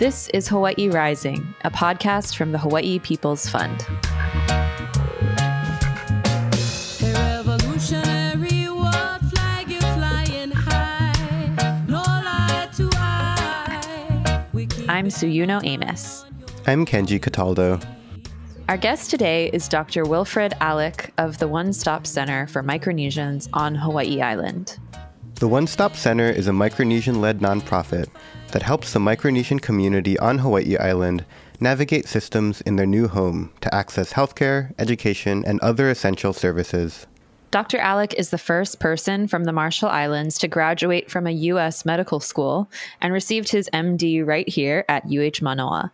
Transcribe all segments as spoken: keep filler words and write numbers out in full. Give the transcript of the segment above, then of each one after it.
This is Hawaii Rising, a podcast from the Hawaiʻi People's Fund. I'm Suyuno Amos. I'm Kenji Cataldo. Our guest today is Doctor Wilfred Alec of the One Stop Center for Micronesians on Hawaii Island. The One Stop Center is a Micronesian-led nonprofit that helps the Micronesian community on Hawaii Island navigate systems in their new home to access healthcare, education, and other essential services. Doctor Alec is the first person from the Marshall Islands to graduate from a U S medical school and received his M D right here at U H Manoa.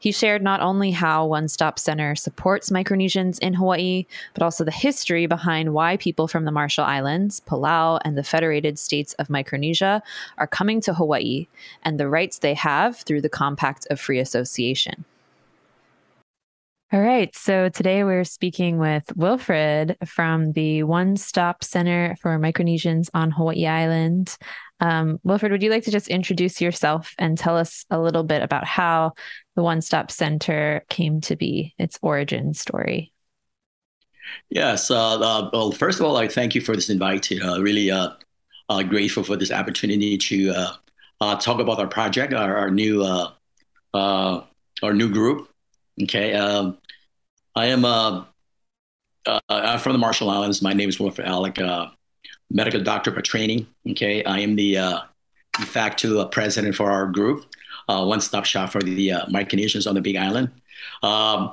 He shared not only how One Stop Center supports Micronesians in Hawaii, but also the history behind why people from the Marshall Islands, Palau, and the Federated States of Micronesia are coming to Hawaii and the rights they have through the Compact of Free Association. All right, so today we're speaking with Wilfred from the One Stop Center for Micronesians on Hawaii Island. Um, Wilfred, would you like to just introduce yourself and tell us a little bit about how the One Stop Center came to be, its origin story? Yes, uh, uh, well, first of all, I thank you for this invite. Uh, really uh, uh, grateful for this opportunity to uh, uh, talk about our project, our, our new uh, uh, our new group. Okay, um, I am uh, uh, I'm from the Marshall Islands. My name is Wilfred Alec, uh, medical doctor by training. Okay, I am the uh, de facto uh, president for our group, uh, one stop shop for the uh, Micronesians on the Big Island. Um,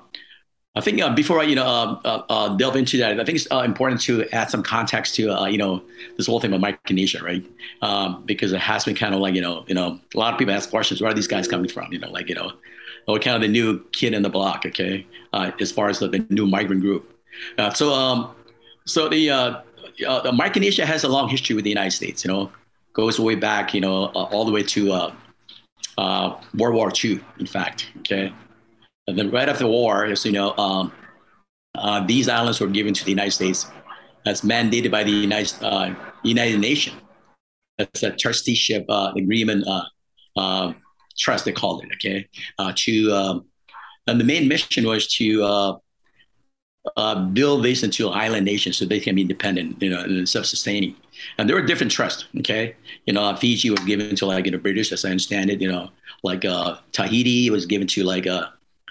I think uh, before I you know uh, uh, uh, delve into that, I think it's uh, important to add some context to uh, you know this whole thing about Micronesia, right? Um, because it has been kind of like you know you know a lot of people ask questions, where are these guys coming from? You know, like you know. Or kind of the new kid in the block, okay, uh, as far as the, the new migrant group. Uh, so um, so the, uh, uh, the Micronesia has a long history with the United States, you know, goes way back, you know, uh, all the way to uh, uh, World War Two, in fact, okay. And then right after the war, as you know, um, uh, these islands were given to the United States as mandated by the United, uh, United Nations. That's a trusteeship uh, agreement uh, uh trust, they called it, okay, uh, to, um, and the main mission was to uh, uh, build this into island nations so they can be independent, you know, and self-sustaining. And there were different trusts, okay? You know, Fiji was given to, like, you know, British, as I understand it, you know, like uh, Tahiti was given to, like, uh,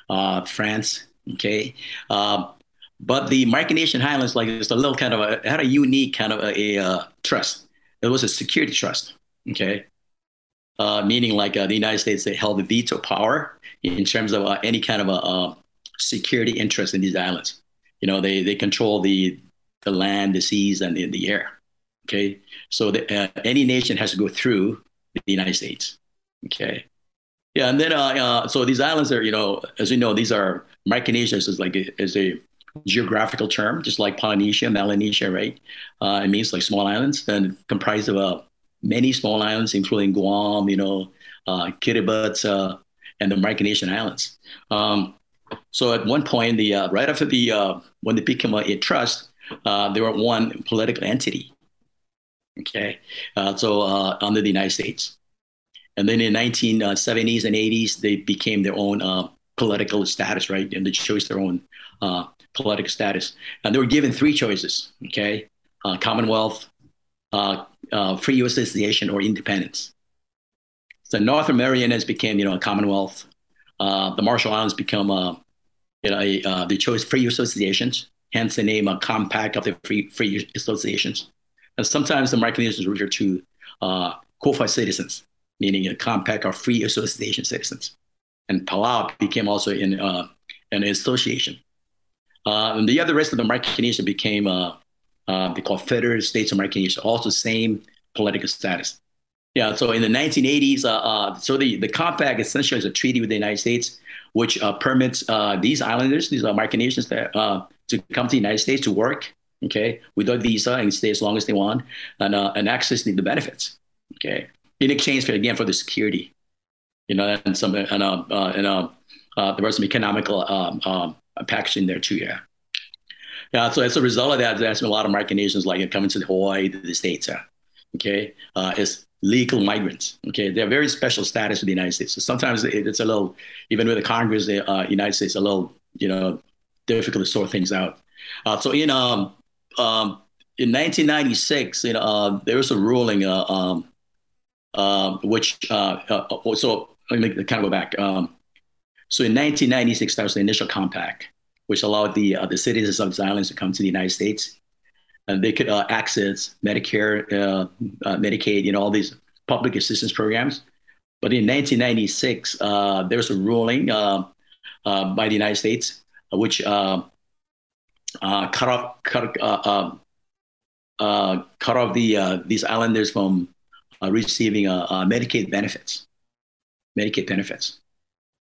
uh, France, okay? Uh, but the Micronesian Highlands, like, it's a little kind of, a, had a unique kind of a, a uh, trust. It was a security trust, okay? Uh, meaning like uh, the United States, they held the veto power in terms of uh, any kind of a, a security interest in these islands. You know, they they control the the land, the seas, and the, the air. Okay, so the, uh, any nation has to go through the United States. Okay, yeah, and then uh, uh, so these islands are, you know, as you know, these are Micronesia is like a, is a geographical term, just like Polynesia, Melanesia, right? Uh, it means like small islands, and comprised of a many small islands, including Guam, you know, uh, Kiribati, uh, and the Micronesian Islands. Um, so at one point, the uh, right after the uh, when they became a, a trust, uh, they were one political entity. Okay, uh, so uh, under the United States, and then in nineteen seventies and eighties, they became their own uh, political status, right? And they chose their own uh, political status, and they were given three choices. Okay, uh, Commonwealth. Uh, uh, free association or independence. So Northern Marianas became, you know, a Commonwealth. Uh, the Marshall Islands become, uh, you know, a, uh, they chose free associations, hence the name uh, Compact of the Free Free Associations. And sometimes the Micronesians refer to uh, Kofa citizens, meaning a Compact or Free Association citizens. And Palau became also in uh, an association. Uh, and the other rest of the Micronesians became. Uh, Uh, they call Federated States of Micronesia, also same political status. Yeah, so in the nineteen eighties, uh, uh, so the, the compact essentially is a treaty with the United States, which uh, permits uh, these islanders, these uh, Micronesians, that, uh, to come to the United States to work, okay, without visa and stay as long as they want, and uh, and access to the benefits, okay, in exchange for, again, for the security, you know, and some and uh, uh, and uh, uh, there was some economical um, um, package in there too, yeah. Yeah, so as a result of that, there's been a lot of Micronesians like coming to Hawaii, to the States, uh, okay, uh, is legal migrants. Okay, they're very special status in the United States. So sometimes it's a little, even with the Congress, the uh, United States, a little, you know, difficult to sort things out. Uh, so in um, um, in nineteen ninety-six, you know, uh, there was a ruling uh, um, uh, which uh, uh, so let me kind of go back. Um, so in nineteen ninety-six, there was the initial compact, which allowed the uh, the citizens of the islands to come to the United States, and they could uh, access Medicare, uh, uh, Medicaid, you know, all these public assistance programs. But in nineteen ninety-six, uh, there was a ruling uh, uh, by the United States, which uh, uh, cut off cut, uh, uh, cut off the uh, these islanders from uh, receiving uh, uh, Medicaid benefits, Medicaid benefits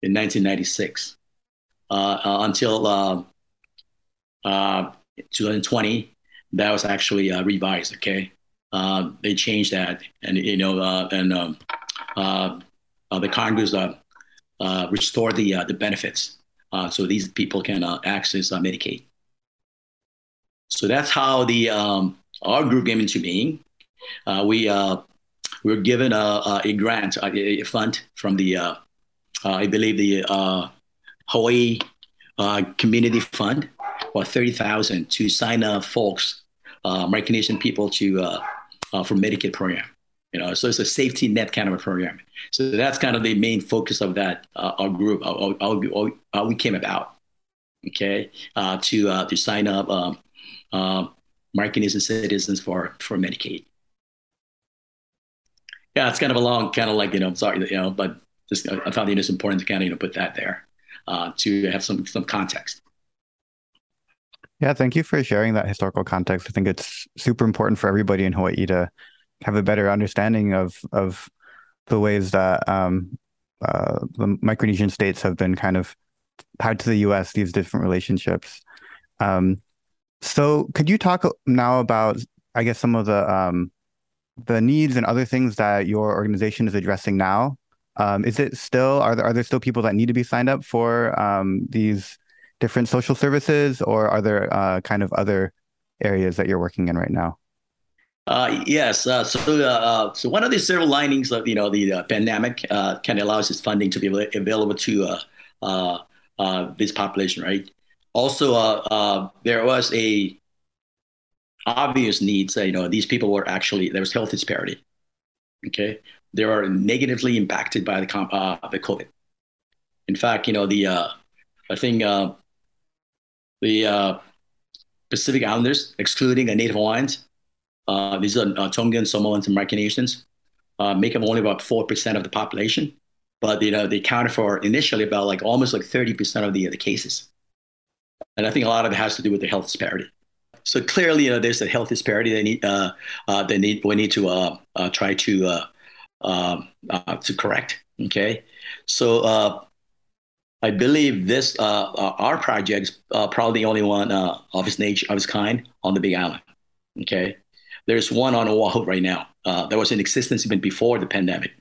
in nineteen ninety-six. Uh, uh, until uh, uh, twenty twenty, that was actually uh, revised. Okay, uh, they changed that, and you know, uh, and um, uh, uh, the Congress uh, uh, restored the uh, the benefits, uh, so these people can uh, access uh, Medicaid. So that's how the um, our group came into being. Uh, we uh, we were given a, a grant, a, a fund from the, uh, uh, I believe the. Uh, Hawaii uh, Community Fund, or thirty thousand, to sign up folks, uh, Micronesian people, to uh, uh, for Medicaid program. You know, so it's a safety net kind of a program. So that's kind of the main focus of that uh, our group, how, how, how we came about. Okay, uh, to uh, to sign up um, uh, Micronesian citizens for for Medicaid. Yeah, it's kind of a long, kind of like you know, I'm sorry, you know, but just I thought it was important to kind of you know put that there. Uh, to have some some context. Yeah, thank you for sharing that historical context. I think it's super important for everybody in Hawaii to have a better understanding of of the ways that um, uh, the Micronesian states have been kind of tied to the U S, these different relationships. Um, so could you talk now about, I guess, some of the um, the needs and other things that your organization is addressing now? Um, is it still, are there, are there still people that need to be signed up for um, these different social services, or are there uh, kind of other areas that you're working in right now? Uh, yes. Uh, so, uh, so one of the silver linings of, you know, the uh, pandemic uh, kind of allows this funding to be available to uh, uh, uh, this population, right? Also, uh, uh, there was a obvious need, so, you know, these people were actually, there was health disparity, okay? They are negatively impacted by the uh, the COVID. In fact, you know the uh, I think uh, the uh, Pacific Islanders, excluding the Native Hawaiians, uh, these are uh, Tongans, Samoans, and Marquesans, uh, make up only about four percent of the population, but you know they accounted for initially about like almost like thirty percent of the uh, the cases, and I think a lot of it has to do with the health disparity. So clearly, you know, there's a health disparity. They need uh, uh, they need we need to uh, uh, try to uh, Uh, uh, to correct. Okay. So uh, I believe this, uh, uh, our project's uh, probably the only one uh, of its nature, of its kind on the Big Island. Okay. There's one on Oahu right now. Uh, that was in existence even before the pandemic.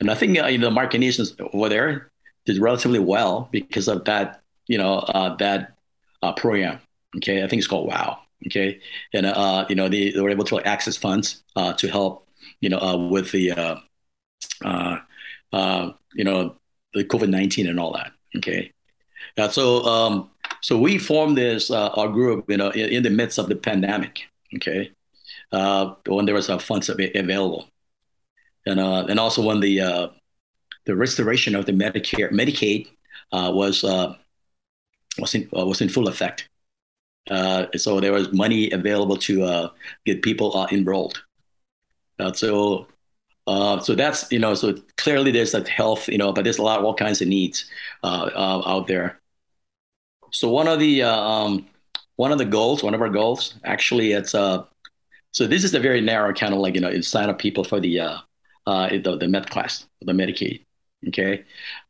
And I think uh, you know, the Micronesians over there did relatively well because of that, you know, uh, that uh, program. Okay. I think it's called WOW. Okay. And, uh, you know, they, they were able to access funds uh, to help, you know, uh, with the, uh, Uh, uh, you know, the COVID nineteen and all that. Okay, uh, so um, so we formed this uh, our group, you know, in, in the midst of the pandemic. Okay, uh, when there was uh, funds available, and uh, and also when the uh, the restoration of the Medicare Medicaid uh, was uh, was in uh, was in full effect. Uh, so there was money available to uh, get people uh, enrolled. Uh, so. Uh, so that's, you know, so clearly there's that health, you know, but there's a lot of all kinds of needs uh, uh, out there. So one of the, uh, um, one of the goals, one of our goals, actually it's, uh, so this is a very narrow kind of like, you know, it's sign up people for the, uh, uh, the, the med class, the Medicaid. Okay.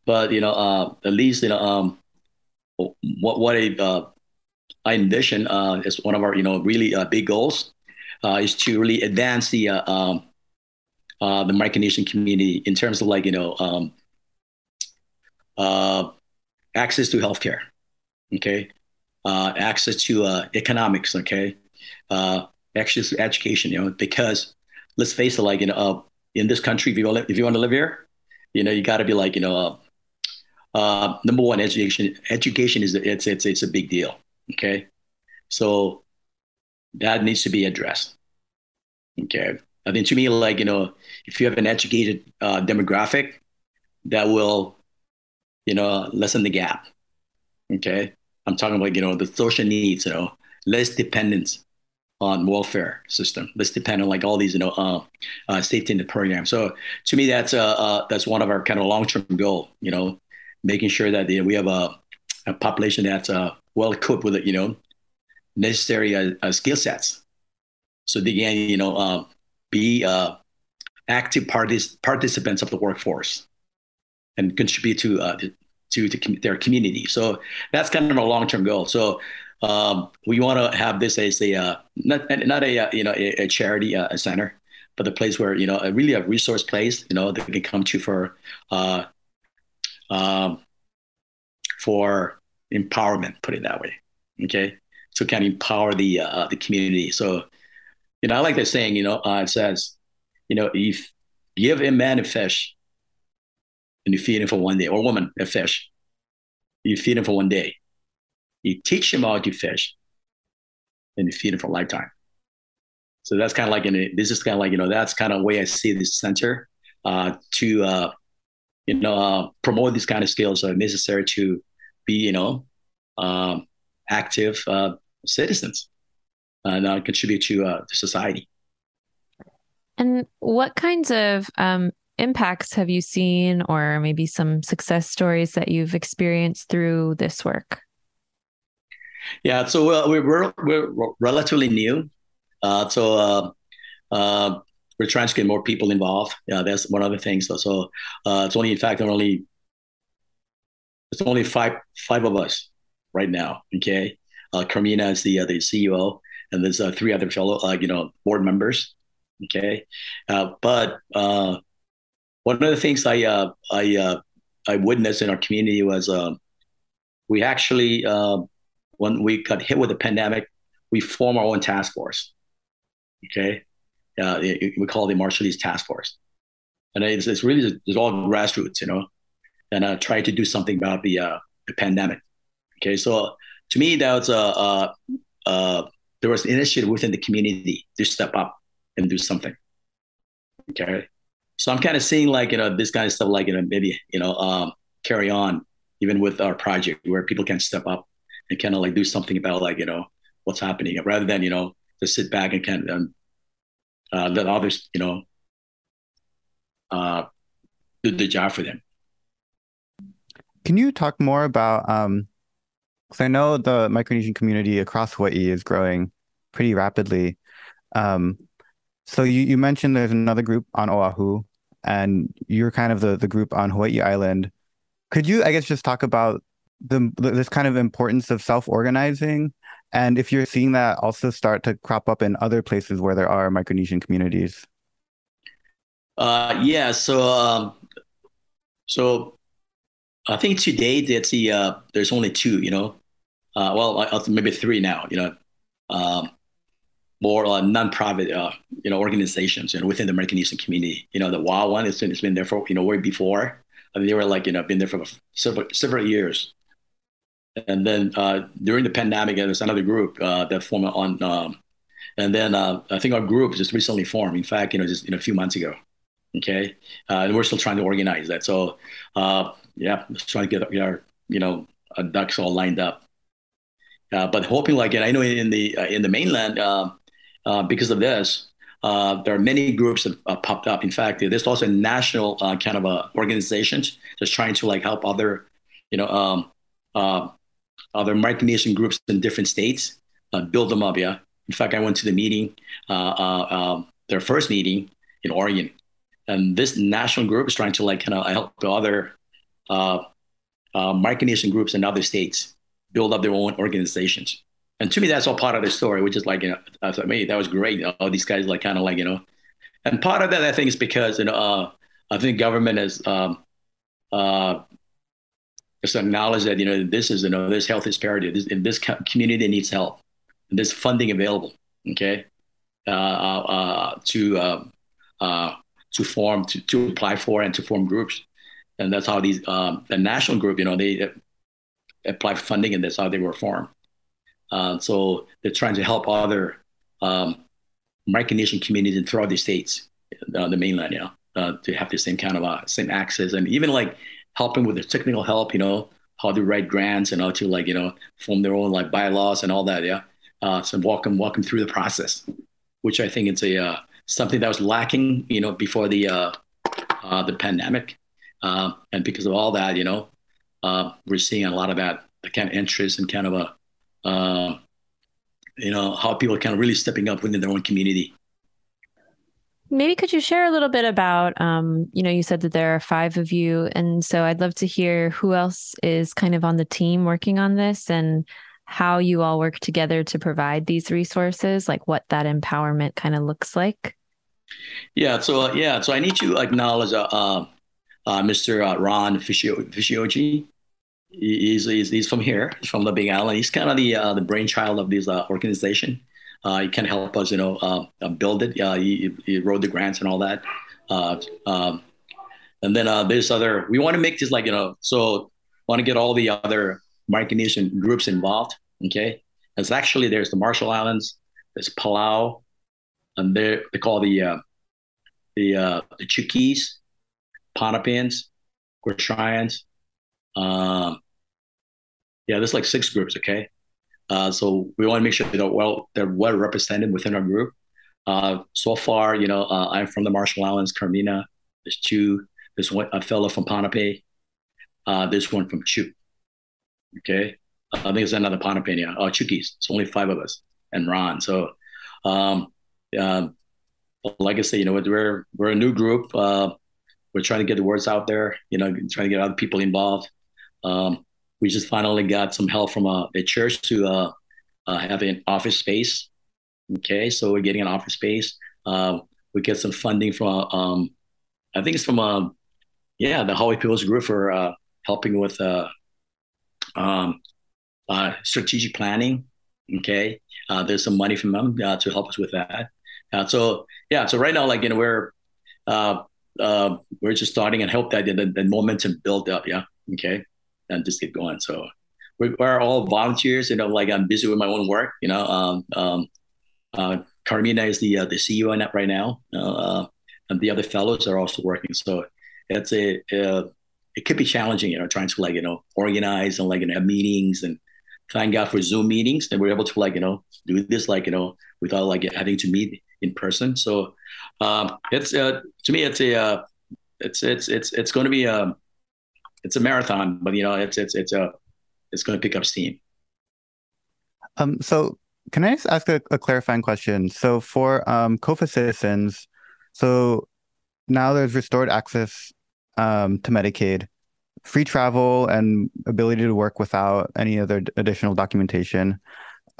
But, you know, uh, at least, you know, um, what, what I, uh, I envision uh, as one of our, you know, really uh, big goals uh, is to really advance the, uh, um, Uh, the Micronesian community in terms of like, you know, um, uh, access to healthcare, okay, uh, access to uh, economics, okay, uh, access to education, you know, because let's face it, like, you know, uh, in this country, if you want to, if you want to live here, you know, you got to be like, you know, uh, uh, number one, education. Education is it's it's it's a big deal. Okay, so that needs to be addressed. Okay, I mean, to me, like, you know, if you have an educated uh, demographic, that will, you know, lessen the gap. Okay, I'm talking about, you know, the social needs, you know, less dependence on welfare system. Let's depend on like all these, you know, uh, uh, safety net program. So to me, that's uh, uh, that's one of our kind of long-term goal, you know, making sure that you know, we have a, a population that's uh, well equipped with, you know, necessary uh, uh, skill sets. So they can, you know, uh, be uh, active partic- participants of the workforce and contribute to uh, to, to com- their community. So that's kind of a long-term goal. So Um, we want to have this as a uh, not not a uh, you know a, a charity uh, a center, but a place where you know a, really a resource place you know they can come to for uh, um, for empowerment. Put it that way, okay? To kind of empower the uh, the community. So you know I like that saying. You know uh, it says you know if you give a man a fish and you feed him for one day, or a woman a fish, you feed him for one day. You teach them how to fish, and you feed them for a lifetime. So that's kind of like, in this is kind of like, you know, that's kind of the way I see this center uh, to, uh, you know, uh, promote these kind of skills that are necessary to be, you know, um, active uh, citizens and uh, contribute to, uh, to society. And what kinds of um, impacts have you seen, or maybe some success stories that you've experienced through this work? Yeah, so uh, we're we're relatively new, uh, so uh, uh, we're trying to get more people involved. Yeah, that's one of the things. So, so uh, it's only, in fact, only it's only five five of us right now. Okay, uh, Carmina is the uh, the C E O, and there's uh, three other fellow uh, you know board members. Okay, uh, but uh, one of the things I uh, I uh, I witnessed in our community was uh, we actually. Uh, When we got hit with the pandemic, we formed our own task force. Okay, uh, it, it, we call it the Marshallese Task Force, and it's, it's really it's all grassroots, you know, and uh, try to do something about the uh, the pandemic. Okay, so to me, that was a uh, uh, there was an initiative within the community to step up and do something. Okay, so I'm kind of seeing like you know this kind of stuff like you know maybe you know um, carry on even with our project where people can step up. And kind of like do something about like, you know, what's happening rather than, you know, just sit back and kind of uh, let others, you know, uh, do the job for them. Can you talk more about, um, because I know the Micronesian community across Hawaii is growing pretty rapidly. Um, so you, you mentioned there's another group on Oahu and you're kind of the, the group on Hawaii Island. Could you, I guess, just talk about The, this kind of importance of self-organizing, and if you're seeing that also start to crop up in other places where there are Micronesian communities? Uh, yeah, so um, so I think to date it's the uh, there's only two, you know, uh, well uh, maybe three now, you know, um, more uh, non-profit, uh, you know, organizations, you know, within the Micronesian community. You know, the WOW one it's been, it's been there for you know way before. I mean, they were like you know been there for several several years. And then uh, during the pandemic, there's another group uh, that formed on, um, and then uh, I think our group just recently formed. In fact, you know, just you know, a few months ago. Okay, uh, and we're still trying to organize that. So, uh, yeah, just trying to get our you know our ducks all lined up. Uh, but hoping like, and I know in the uh, in the mainland, uh, uh, because of this, uh, there are many groups that uh, popped up. In fact, there's also national uh, kind of uh, organizations just trying to like help other, you know. Um, uh, other Micronesian groups in different states, uh, build them up, yeah. In fact, I went to the meeting, uh, uh, uh, their first meeting in Oregon. And this national group is trying to like kind of help the other uh, uh, Micronesian groups in other states build up their own organizations. And to me, that's all part of the story, which is like, you know, I thought, hey, that was great. All these guys like kind of like, you know, and part of that, I think, is because, you know, uh, I think government is, um, uh, just acknowledge that, you know, this is, you know, this health disparity. This, this community needs help. There's funding available, okay, uh, uh, to uh, uh, to form, to, to apply for and to form groups. And that's how these, um, the national group, you know, they apply for funding, and that's how they were formed. Uh, so they're trying to help other um, Micronesian communities throughout the states, uh, the mainland, you know, uh, to have the same kind of uh, same access, and even like helping with the technical help, you know, how to write grants and how to like, you know, form their own like bylaws and all that. Yeah. Uh, so walk them, walk them through the process, which I think it's a, uh, something that was lacking, you know, before the, uh, uh, the pandemic. Uh, and because of all that, you know, uh, we're seeing a lot of that, the kind of interest and kind of a, uh, you know, how people are kind of really stepping up within their own community. Maybe could you share a little bit about, um, you know, you said that there are five of you. And so I'd love to hear who else is kind of on the team working on this and how you all work together to provide these resources, like what that empowerment kind of looks like. Yeah. So, uh, yeah. So I need to acknowledge uh, uh, uh, Mister Uh, Ron Fishioji. He's, he's, he's from here, he's from the Big Island. He's kind of the uh, the brainchild of this uh, organization. Uh, he can help us, you know, uh, build it. Uh, he, he wrote the grants and all that. Uh, um, and then uh, there's other, we want to make this like, you know, so want to get all the other Micronesian groups involved, okay? And so actually there's the Marshall Islands, there's Palau, and they they call the uh, the, uh, the Chuukese, Pohnpeians, Marquesans. Um, yeah, there's like six groups, okay? Uh, so we want to make sure that well, they're well represented within our group. Uh, so far, you know, uh, I'm from the Marshall Islands, Carmina. There's two. There's one, a fellow from Pohnpei. Uh, there's one from Chu. Okay. Uh, I think there's another Pohnpeian. Yeah. Oh, Chuukese. It's only five of us and Ron. So, um, uh, like I say, you know, we're, we're a new group. Uh, we're trying to get the words out there, you know, trying to get other people involved. Um, We just finally got some help from uh, the church to uh, uh, have an office space. Okay, so we're getting an office space. Uh, we get some funding from, uh, um, I think it's from, uh, yeah, the Hawaiʻi People's Group for uh, helping with uh, um, uh, strategic planning. Okay, uh, there's some money from them uh, to help us with that. Uh, so yeah, so right now, like you know, we're uh, uh, we're just starting and hope that the, the momentum build up. Yeah. Okay. And just get going. So we're, we're all volunteers, you know, like I'm busy with my own work, you know, um, um, uh, Carmina is the, uh, the C E O in that right now. Uh, and the other fellows are also working. So it's a, uh, it could be challenging, you know, trying to like, you know, organize and like, you know, have meetings, and thank God for Zoom meetings that we're able to like, you know, do this, like, you know, without like having to meet in person. So, um, it's, uh, to me, it's a, uh, it's, it's, it's, it's going to be, um, it's a marathon, but you know, it's it's it's a it's going to pick up steam. Um. So, can I just ask a, a clarifying question? So, for um, Kofa citizens, so now there's restored access um, to Medicaid, free travel, and ability to work without any other additional documentation.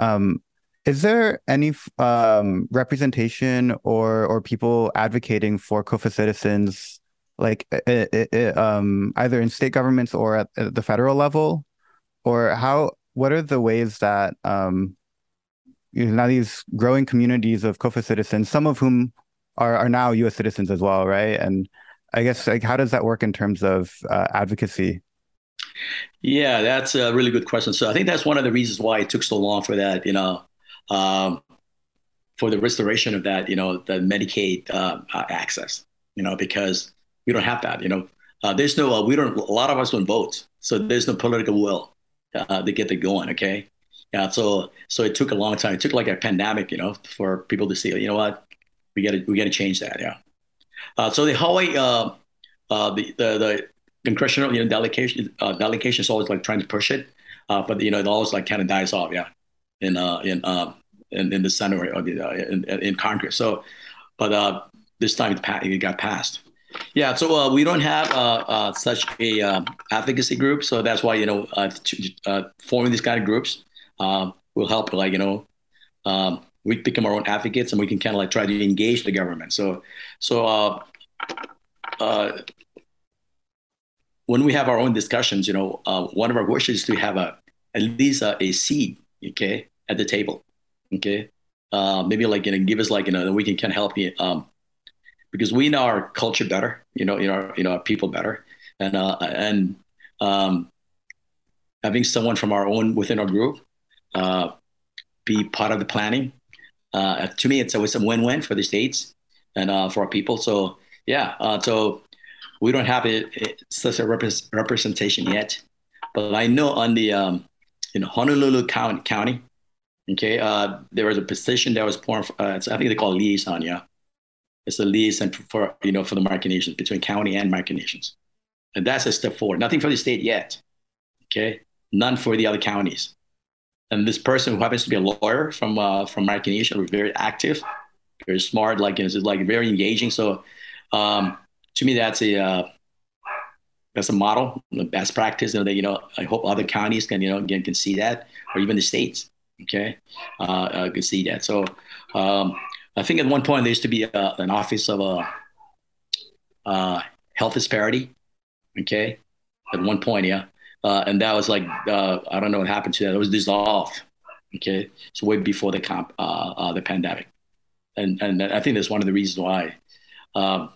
Um, is there any um, representation or or people advocating for Kofa citizens? Like it, it, it, um, either in state governments or at, at the federal level, or how? What are the ways that um, you know, now these growing communities of Kofa citizens, some of whom are are now U S citizens as well, right? And I guess like how does that work in terms of uh, advocacy? Yeah, that's a really good question. So I think that's one of the reasons why it took so long for that, you know, um, for the restoration of that, you know, the Medicaid uh, access, you know, because we don't have that, you know. Uh, there's no, uh, we don't, a lot of us don't vote. So there's no political will uh, to get it going, okay? Yeah, so so it took a long time. It took like a pandemic, you know, for people to see, you know what, we got to we got to change that, yeah. Uh, so the Hawaii, uh, uh, the, the the congressional, you know, delegation, uh, delegation is always like trying to push it, uh, but, you know, it always like kind of dies off, yeah, in uh, in, uh, in in the Senate or the, uh, in, in Congress. So, but uh, this time it, pa- it got passed. Yeah, so uh, we don't have uh, uh, such a uh, advocacy group, so that's why you know uh, to, uh, forming these kind of groups uh, will help. Like you know, um, we become our own advocates, and we can kind of like try to engage the government. So, so uh, uh, when we have our own discussions, you know, uh, one of our wishes is to have a at least a, a seat, okay, at the table, okay, uh, maybe like you know, give us like you know, that we can kind of help you. Um, because we know our culture better, you know, you know, you know, our people better. And, uh, and, um, having someone from our own, within our group, uh, be part of the planning, uh, to me, it's always a win-win for the states and, uh, for our people. So yeah. Uh, so we don't have it, it, such a rep- representation yet, but I know on the, um, in Honolulu County, County okay, uh, there was a position that was formed. For, uh, it's, I think they call it liaison. Yeah, it's a liaison for you know for the Micronesians, between county and Micronesians, and that's a step forward. Nothing for the state yet. Okay, none for the other counties. And this person who happens to be a lawyer from uh, from Micronesia, was very active, very smart, like is like very engaging. So, um, to me, that's a uh, that's a model, the best practice, and you know, that you know I hope other counties can you know again can see that, or even the states. Okay, uh, I can see that. So um, I think at one point there used to be a, an office of a, uh, health disparity. Okay, at one point, yeah, uh, and that was like uh, I don't know what happened to that. It was dissolved. Okay, so way before the comp, uh, uh, the pandemic, and and I think that's one of the reasons why. Um,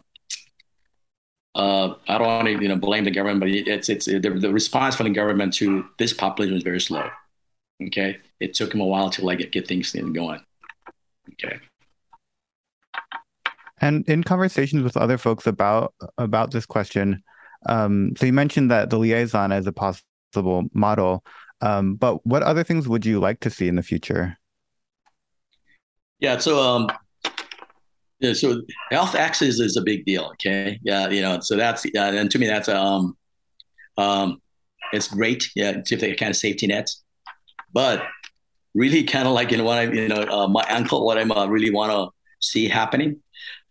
Uh, I don't want to, you know, blame the government, but it's it's it, the, the response from the government to this population was very slow. Okay, it took them a while to like get things going. Okay. And in conversations with other folks about about this question, um, so you mentioned that the liaison as a possible model, um, but what other things would you like to see in the future? Yeah. So. Um, Yeah, so health access is a big deal. Okay, yeah, you know, so that's uh, and to me that's um, um, it's great. Yeah, it's a kind of safety net, but really kind of like you know what I you know uh, my uncle what I uh, really want to see happening,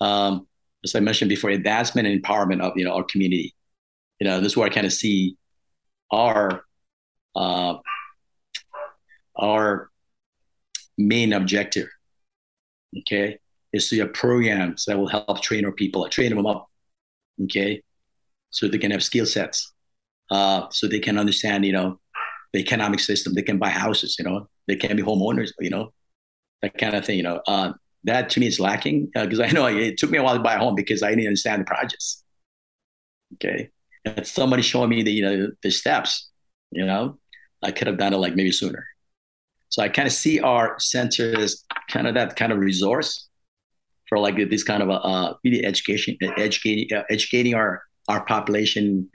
um, as I mentioned before, advancement and empowerment of you know our community. You know, this is where I kind of see our uh, our main objective. Okay. Is to have programs that will help train our people, train them up, okay? So they can have skill sets, uh, so they can understand, you know, the economic system. They can buy houses, you know. They can be homeowners, you know, that kind of thing, you know. Uh, that to me is lacking because uh, I know it took me a while to buy a home because I didn't understand the projects, okay? And somebody showing me the, you know, the steps, you know, I could have done it like maybe sooner. So I kind of see our center as kind of that kind of resource for like this kind of a uh, really education, educating, uh, educating our, our population,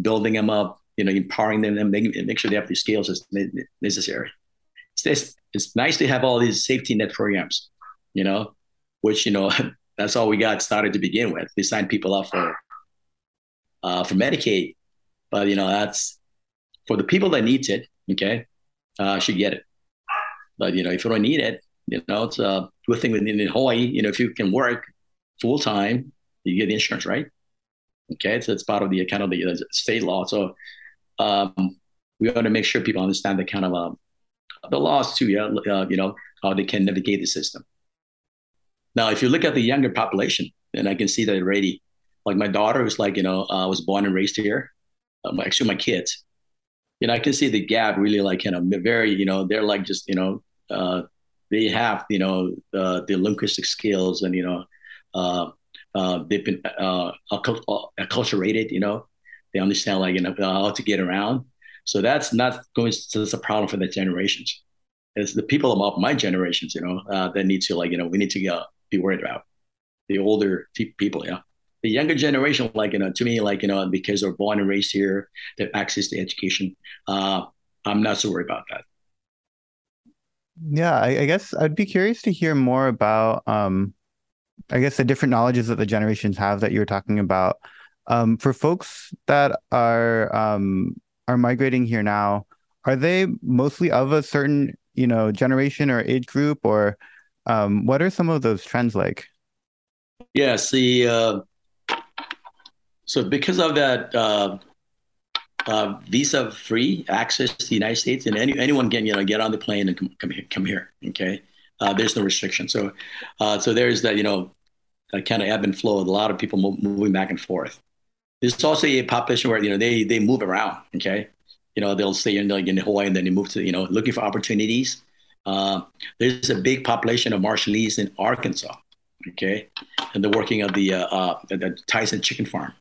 building them up, you know, empowering them, and making make sure they have the skills as necessary. It's, it's it's nice to have all these safety net programs, you know, which you know that's all we got started to begin with. We signed people up for uh, for Medicaid, but you know that's for the people that needs it. Okay, uh, should get it, but you know if you don't need it. You know, it's a good thing in, in Hawaii, you know, if you can work full time, you get the insurance, right? Okay. So it's part of the kind of the state law. So um, we want to make sure people understand the kind of um, the laws too, yeah, uh, you know, how they can navigate the system. Now, if you look at the younger population, and I can see that already, like my daughter was like, you know, I uh, was born and raised here. Um, actually, my kids, you know, I can see the gap really like, you know, very, you know, they're like just, you know, uh, they have, you know, uh, the linguistic skills and, you know, uh, uh, they've been uh, acculturated, you know, they understand like, you know, how to get around. So that's not going to, that's a problem for the generations. It's the people of my generations, you know, uh, that need to like, you know, we need to uh, be worried about the older people, yeah. The younger generation, like, you know, to me, like, you know, because they're born and raised here, they have access to education. Uh, I'm not so worried about that. Yeah, I, I guess I'd be curious to hear more about, um, I guess, the different knowledges that the generations have that you were talking about. Um, for folks that are um, are migrating here now, are they mostly of a certain, you know, generation or age group, or um, what are some of those trends like? Yes, the uh, so because of that uh, Uh, visa-free access to the United States, and any, anyone can you know get on the plane and come, come here. Come here, okay? Uh, there's no restriction, so uh, so there's that you know kind of ebb and flow. Of a lot of people mo- moving back and forth. There's also a population where you know they they move around, okay? You know they'll stay in like in Hawaii and then they move to you know looking for opportunities. Uh, there's a big population of Marshallese in Arkansas, okay, and the working of the uh, uh, the Tyson Chicken Farm,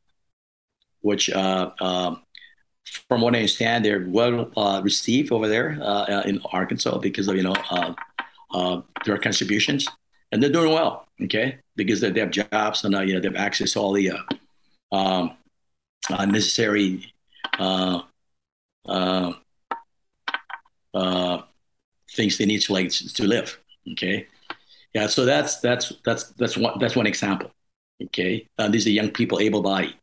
which uh, uh, from what I understand, they're well uh, received over there uh, in Arkansas because of, you know, uh, uh, their contributions, and they're doing well, okay, because they have jobs and uh, you know, they have access to all the uh, um, uh, necessary uh, uh, uh, things they need to like to live, okay. Yeah, so that's that's that's that's one that's one example, okay. Uh, these are young people, able-bodied.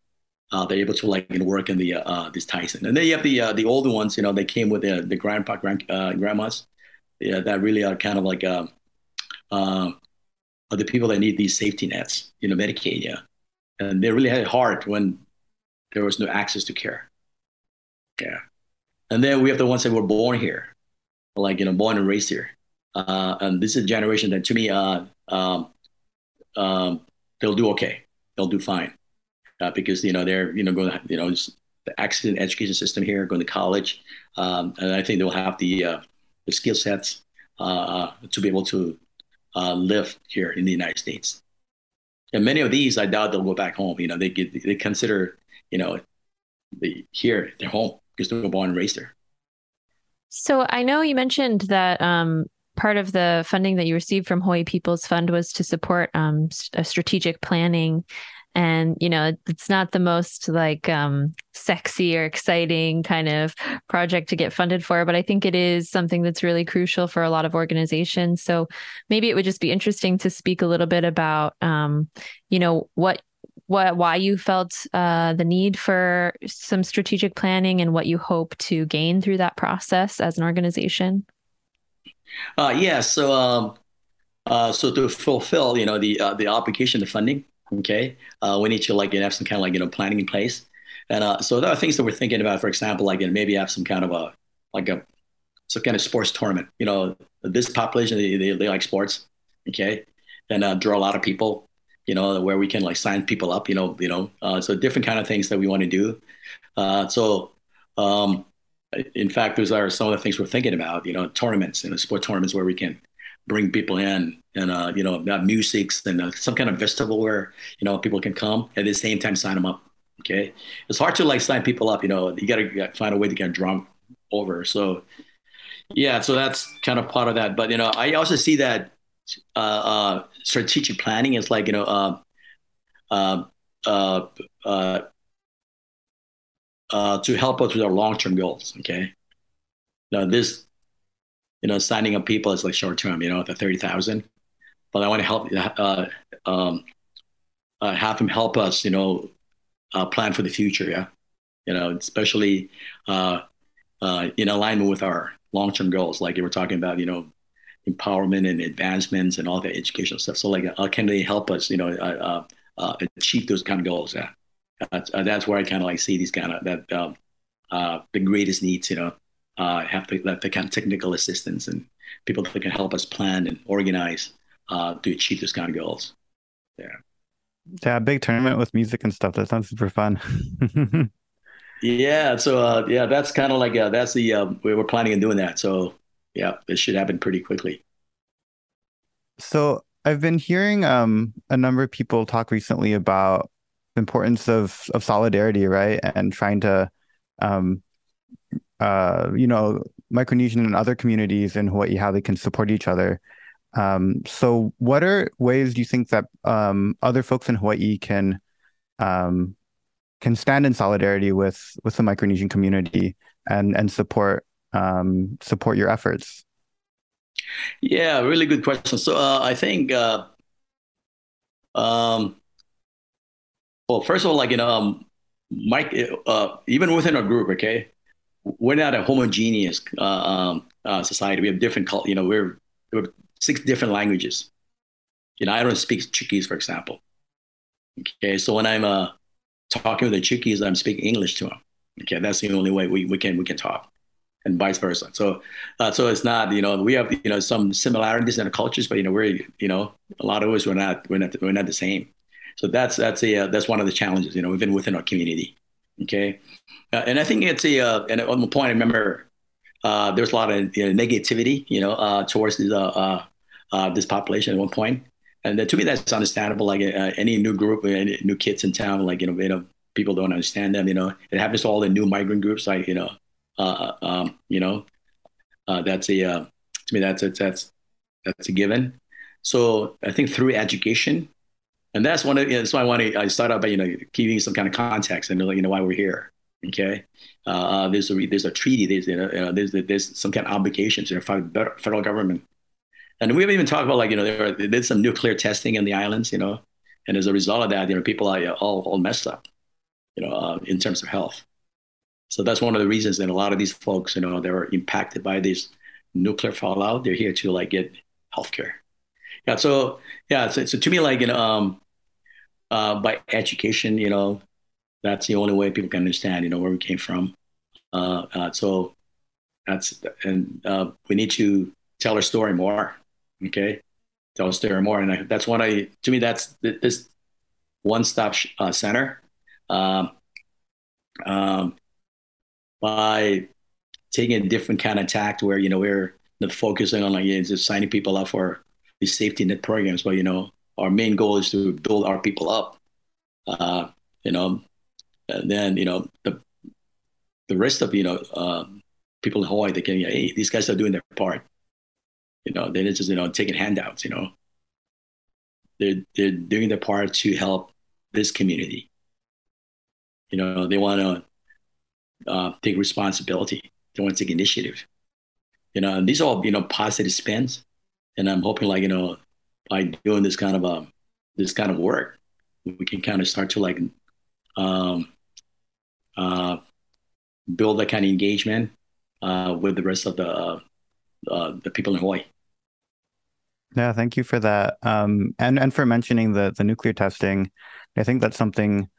Uh, they're able to like work in the uh, this Tyson, and then you have the uh, the older ones. You know, they came with the the grandpa, grand, uh, grandmas. Yeah, that really are kind of like uh, uh, are the people that need these safety nets. You know, Medicaid, yeah, and they really had it hard when there was no access to care. Yeah, and then we have the ones that were born here, like you know, born and raised here. Uh, and this is a generation that, to me, uh, um, um, they'll do okay. They'll do fine uh, because you know they're you know going to, you know just the accident education system here, going to college, um, and I think they'll have the uh, the skill sets uh, to be able to uh, live here in the United States. And many of these, I doubt they'll go back home. You know, they get they consider you know the here their home because they were born and raised there. So I know you mentioned that. Um... Part of the funding that you received from Hawaiʻi People's Fund was to support um, a strategic planning. And, you know, it's not the most like um, sexy or exciting kind of project to get funded for, but I think it is something that's really crucial for a lot of organizations. So maybe it would just be interesting to speak a little bit about, um, you know, what, what, why you felt uh, the need for some strategic planning and what you hope to gain through that process as an organization. Uh, yeah, so um, uh, so to fulfill, you know, the uh, the obligation to funding, okay, uh, we need to like have some kind of like you know planning in place, and uh, so there are things that we're thinking about. For example, like you know, maybe have some kind of a like a some kind of sports tournament. You know, this population they they, they like sports, okay, and uh, draw a lot of people. You know, where we can like sign people up. You know, you know, uh, so different kind of things that we want to do. Uh, so. Um, In fact, those are some of the things we're thinking about, you know, tournaments, you know, sport tournaments where we can bring people in and, uh, you know, music and uh, some kind of festival where, you know, people can come at the same time, sign them up. Okay. It's hard to like sign people up, you know, you got to find a way to get drawn over. So, yeah, so that's kind of part of that. But, you know, I also see that uh, uh, strategic planning is like, you know, uh, uh, uh, uh Uh, to help us with our long-term goals, okay? Now this, you know, signing up people is like short-term, you know, the thirty thousand, but I want to help, uh, um, uh, have them help us, you know, uh, plan for the future, yeah? You know, especially uh, uh, in alignment with our long-term goals, like you were talking about, you know, empowerment and advancements and all the educational stuff. So like, uh, can they help us, you know, uh, uh, achieve those kind of goals, yeah? That's, uh, that's where I kind of like see these kind of that um, uh, the greatest needs, you know, uh, have to that the kind of technical assistance and people that can help us plan and organize uh, to achieve those kind of goals. Yeah, yeah, big tournament with music and stuff. That sounds super fun. yeah, so uh, yeah, that's kind of like uh, that's the uh, we were planning on doing that. So yeah, it should happen pretty quickly. So I've been hearing um, a number of people talk recently about importance of of solidarity, right, and trying to um uh you know Micronesian and other communities in Hawaii, how they can support each other. Um so what are ways do you think that um other folks in Hawaii can um can stand in solidarity with with the Micronesian community and and support um support your efforts? Yeah, really good question. So uh, I think uh um well, first of all, like, you know, um, Mike, uh, even within our group, okay, we're not a homogeneous uh, um, uh, society. We have different, cult, you know, we're, we have six different languages. You know, I don't speak Chuukese, for example. Okay, so when I'm uh, talking with the Chuukese, I'm speaking English to them. Okay, that's the only way we, we can we can talk, and vice versa. So, uh, so it's not, you know, we have, you know, some similarities in our cultures, but you know, we're, you know, a lot of us we're not we're not we're not the same. So that's that's a uh, that's one of the challenges, you know, even within our community, okay. Uh, and I think it's a uh, and on the point, I remember uh, there's a lot of you know, negativity, you know, uh, towards the, uh, uh, this population at one point. And that, to me, that's understandable. Like uh, any new group, any new kids in town, like, you know, you know, people don't understand them. You know, it happens to all the new migrant groups. Like, you know, uh, um, you know, uh, that's a uh, to me that's a, that's that's a given. So I think through education, and that's one of you know, that's why I want to I start out by you know giving some kind of context and you know why we're here. Okay, uh, there's a there's a treaty. There's you know there's there's some kind of obligations you know, from the federal government. And we haven't even talked about, like, you know, there there's some nuclear testing in the islands, you know, and as a result of that, you know, people are all, all messed up, you know, uh, in terms of health. So that's one of the reasons that a lot of these folks, you know, they're impacted by this nuclear fallout. They're here to, like, get healthcare. Yeah. So, yeah. So, so to me, like, you know, um, uh, by education, you know, that's the only way people can understand, you know, where we came from. Uh, uh, so that's, and uh, we need to tell our story more. Okay, they'll stare more, and I, that's one I to me that's this one-stop uh, center. Um, um, by taking a different kind of tact, where you know we're not focusing on like you know, just signing people up for these safety net programs, but you know our main goal is to build our people up. Uh, you know, and then you know the the rest of you know uh, people in Hawaii, they can you know, hey, these guys are doing their part. You know, they're just, you know, taking handouts, you know. They're, they're doing their part to help this community. You know, they want to uh, take responsibility. They want to take initiative. You know, and these are all, you know, positive spins. And I'm hoping, like, you know, by doing this kind of um, this kind of work, we can kind of start to, like, um, uh, build that kind of engagement uh, with the rest of the uh, Uh, the people in Hawaii. Yeah, thank you for that. Um, and, and for mentioning the, the nuclear testing. I think that's something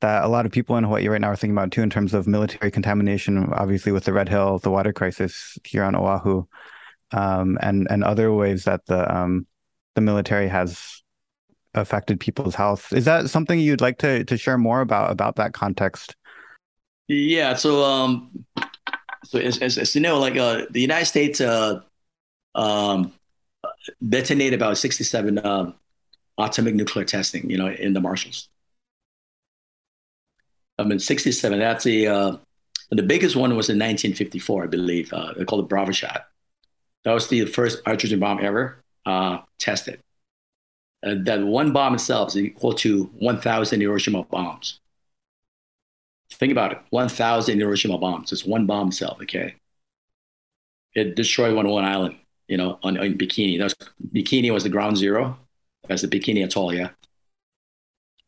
that a lot of people in Hawaii right now are thinking about too, in terms of military contamination, obviously with the Red Hill, the water crisis here on Oahu, um, and, and other ways that the, um, the military has affected people's health. Is that something you'd like to, to share more about, about that context? Yeah. So, um, So as, as, as you know, like uh, the United States uh, um, detonated about sixty-seven uh, atomic nuclear testing, you know, in the Marshalls. I mean, sixty-seven. That's the uh, the biggest one was in nineteen fifty-four, I believe. Uh, they called it Bravo Shot. That was the first hydrogen bomb ever uh, tested. Uh, that one bomb itself is equal to one thousand Hiroshima bombs. Think about it, one thousand Hiroshima bombs, just one bomb itself, okay? It destroyed one one island, you know, on, on Bikini. That's, Bikini was the ground zero. That's the Bikini atoll, yeah?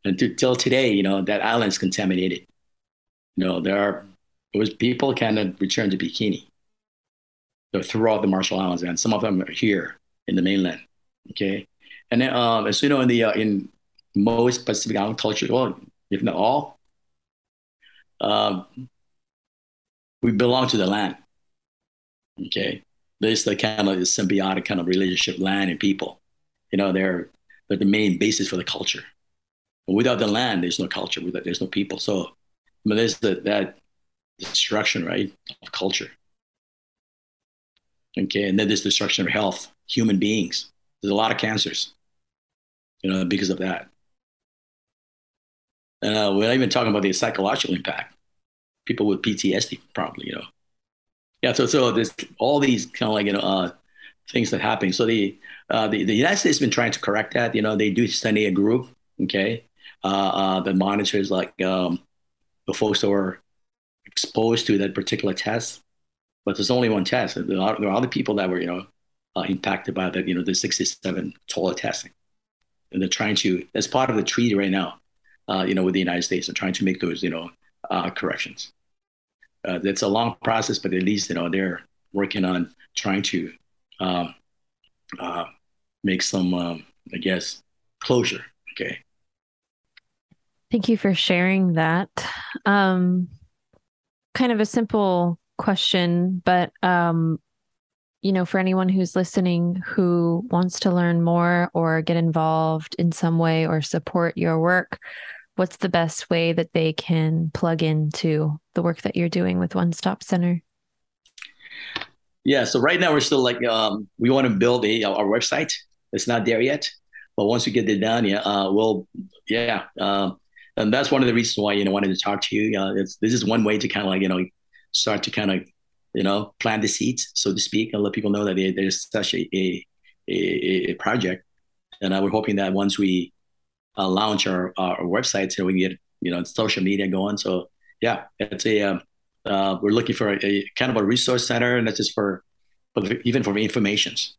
And to, till today, you know, that island's contaminated. You know, there are, it was people cannot return to Bikini. They're throughout the Marshall Islands, and some of them are here in the mainland, okay? And then, um, as you know, in, the, uh, in most Pacific Island cultures, well, if not all, Uh, we belong to the land, okay? There's the kind of the symbiotic kind of relationship, land and people. You know, they're, they're the main basis for the culture. But without the land, there's no culture. Without, there's no people. So I mean, there's the, that destruction, right, of culture. Okay, and then there's destruction of health, human beings. There's a lot of cancers, you know, because of that. Uh, we're not even talking about the psychological impact. People with P T S D, probably, you know. Yeah, so so there's all these kind of like you know uh, things that happen. So the uh, the the United States has been trying to correct that. You know, they do send a group, okay, uh, uh, that monitors like um, the folks that were exposed to that particular test. But there's only one test. There are, there are other people that were you know uh, impacted by that. You know, the sixty-seven total testing, and they're trying to. That's part of the treaty right now. Uh, you know, with the United States and trying to make those, you know, uh, corrections. Uh, that's a long process, but at least, you know, they're working on trying to um, uh, make some, um, I guess, closure. Okay. Thank you for sharing that. Um, kind of a simple question, but, um, you know, for anyone who's listening, who wants to learn more or get involved in some way or support your work, what's the best way that they can plug into the work that you're doing with One Stop Center? Yeah. So right now we're still like, um, we want to build a, our website. It's not there yet. But once you get it done, yeah, uh, well, yeah. Uh, and that's one of the reasons why, you know, wanted to talk to you. Uh, it's, this is one way to kind of like, you know, start to kind of, you know, plant the seeds, so to speak, and let people know that there's such a, a, a project. And uh, we're hoping that once we uh, launch our, our website, so we can get, you know, social media going. So yeah, it's a, uh, uh, we're looking for a, a kind of a resource center, and that's just for, but even for informations,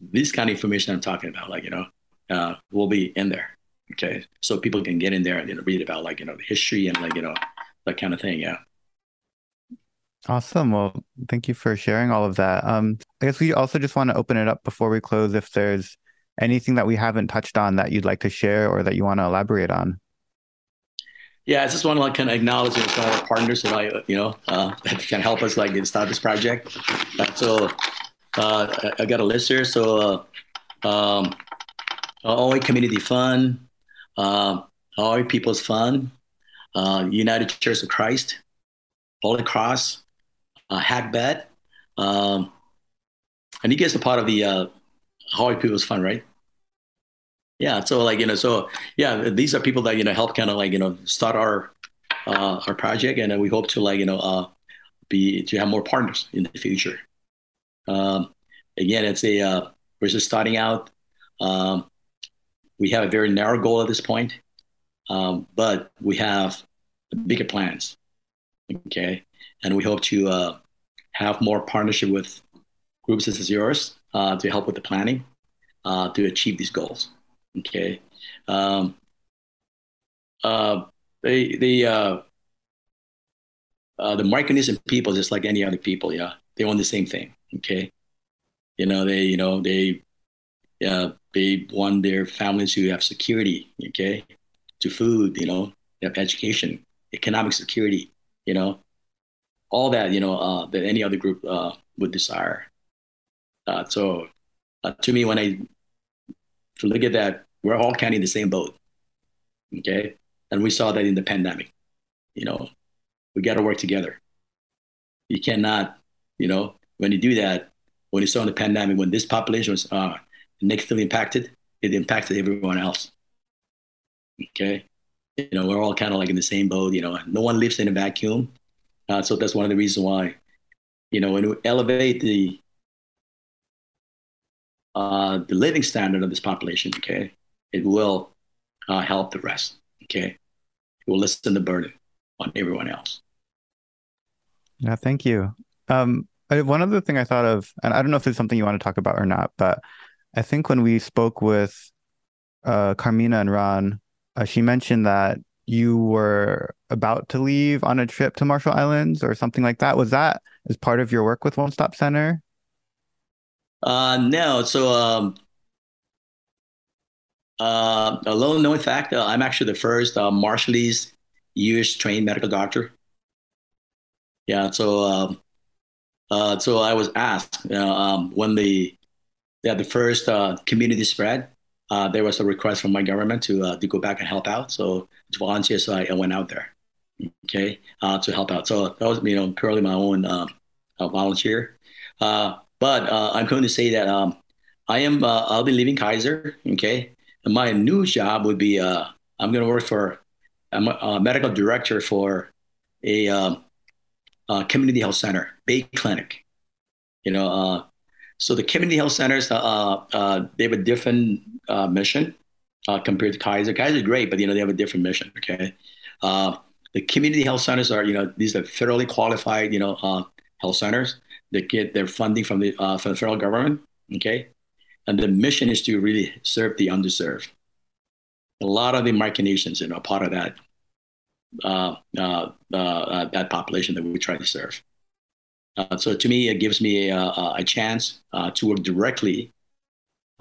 this kind of information I'm talking about, like, you know, uh, will be in there. Okay. So people can get in there and, you know, read about, like, you know, the history and, like, you know, that kind of thing. Yeah. Awesome. Well, thank you for sharing all of that. Um, I guess we also just want to open it up before we close, if there's anything that we haven't touched on that you'd like to share or that you want to elaborate on. Yeah, I just want to like kind of acknowledge you know, some of our partners that I, you know, uh, that can help us like start this project. Uh, so uh, I got a list here. So uh, um, Hawaii Community Fund, uh, Hawaii People's Fund, uh, United Church of Christ, Holy Cross, uh, Hackbet, um, and you guys are part of the uh, Hawaii People's Fund, right? Yeah. So like, you know, so yeah, these are people that, you know, help kind of like, you know, start our, uh, our project. And then we hope to like, you know, uh, be, to have more partners in the future. Um, again, it's a, uh, we're just starting out. Um, we have a very narrow goal at this point, um, but we have bigger plans. Okay. And we hope to, uh, have more partnership with groups such as yours, uh, to help with the planning, uh, to achieve these goals. Okay. Um, uh, they, they, uh, uh, the Micronesian people, just like any other people, yeah, they want the same thing. Okay. You know, they, you know, they, uh, they want their families to have security, okay, to food, you know, they have education, economic security, you know, all that, you know, uh, that any other group, uh, would desire. Uh, so, uh, to me, when I, to look at that, we're all kind of in the same boat, okay? And we saw that in the pandemic, you know, we got to work together. You cannot, you know, when you do that, when you saw in the pandemic, when this population was uh, negatively impacted, it impacted everyone else, okay? You know, we're all kind of like in the same boat, you know, no one lives in a vacuum. Uh, so that's one of the reasons why, you know, when we elevate the Uh, the living standard of this population, okay, it will uh, help the rest, okay? It will lessen the burden on everyone else. Yeah, thank you. Um, I, one other thing I thought of, and I don't know if it's something you want to talk about or not, but I think when we spoke with uh, Carmina and Ron, uh, she mentioned that you were about to leave on a trip to Marshall Islands or something like that. Was that as part of your work with One Stop Center? Uh, no. So, um, uh, a little known fact, uh, I'm actually the first, uh, Marshallese U H trained medical doctor. Yeah. So, um, uh, so I was asked, you know, um, when the, yeah, the first, uh, community spread, uh, there was a request from my government to, uh, to go back and help out. So to volunteer. So I, I went out there, okay, uh, to help out. So that was, you know, purely my own, um, uh, volunteer, uh, But uh, I'm going to say that um, I am. Uh, I'll be leaving Kaiser. Okay, and my new job would be. Uh, I'm going to work for. I'm a, a medical director for a, um, a community health center, Bay Clinic. You know, uh, so the community health centers uh, uh, they have a different uh, mission uh, compared to Kaiser. Kaiser is great, but you know they have a different mission. Okay, uh, the community health centers are you know these are federally qualified you know uh, health centers. They get their funding from the, uh, from the federal government, okay? And the mission is to really serve the underserved. A lot of the Micronesians, you know, part of that uh, uh, uh, that population that we try to serve. Uh, so to me, it gives me a, a, a chance uh, to work directly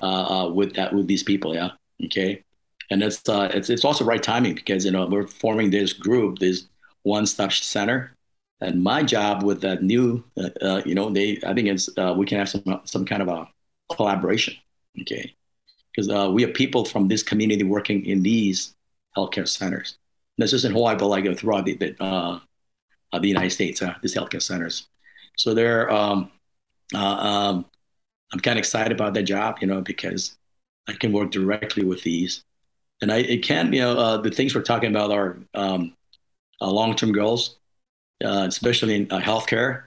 uh, uh, with that with these people, yeah, okay? And that's, uh, it's it's also right timing because, you know, we're forming this group, this one-stop center. And my job with that new, uh, uh, you know, they, I think it's, uh, we can have some, some kind of a collaboration. Okay. Because uh, we have people from this community working in these healthcare centers. Not just in Hawaii, but like throughout the, the, uh, the United States, uh, these healthcare centers. So they're, um, uh, um, I'm kind of excited about that job, you know, because I can work directly with these. And I, it can, you know, uh, the things we're talking about are um, uh, long-term goals, uh, especially in uh, healthcare.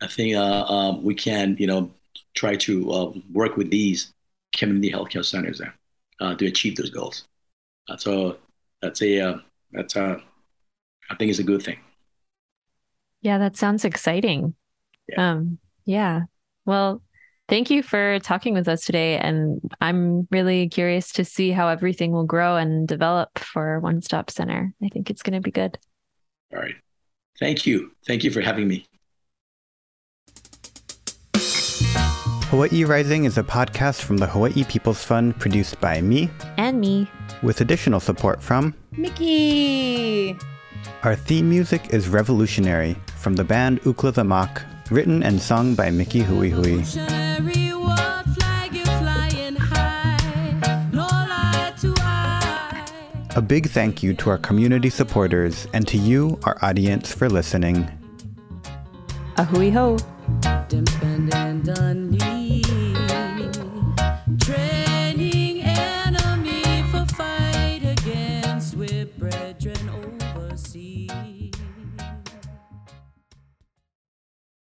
I think uh, um, we can, you know, try to uh, work with these community healthcare centers there uh, to achieve those goals. Uh, so that's a, uh, that's a, I think it's a good thing. Yeah, that sounds exciting. Yeah. Um, yeah. Well, thank you for talking with us today. And I'm really curious to see how everything will grow and develop for One Stop Center. I think it's going to be good. All right. Thank you. Thank you for having me. Hawaii Rising is a podcast from the Hawaiʻi People's Fund, produced by me. And me. With additional support from... Mickey! Our theme music is Revolutionary, from the band Ukla the Mock, written and sung by Mickey Hui Hui. A big thank you to our community supporters and to you, our audience, for listening. Ahui ho! Training enemy for fight against whip bread.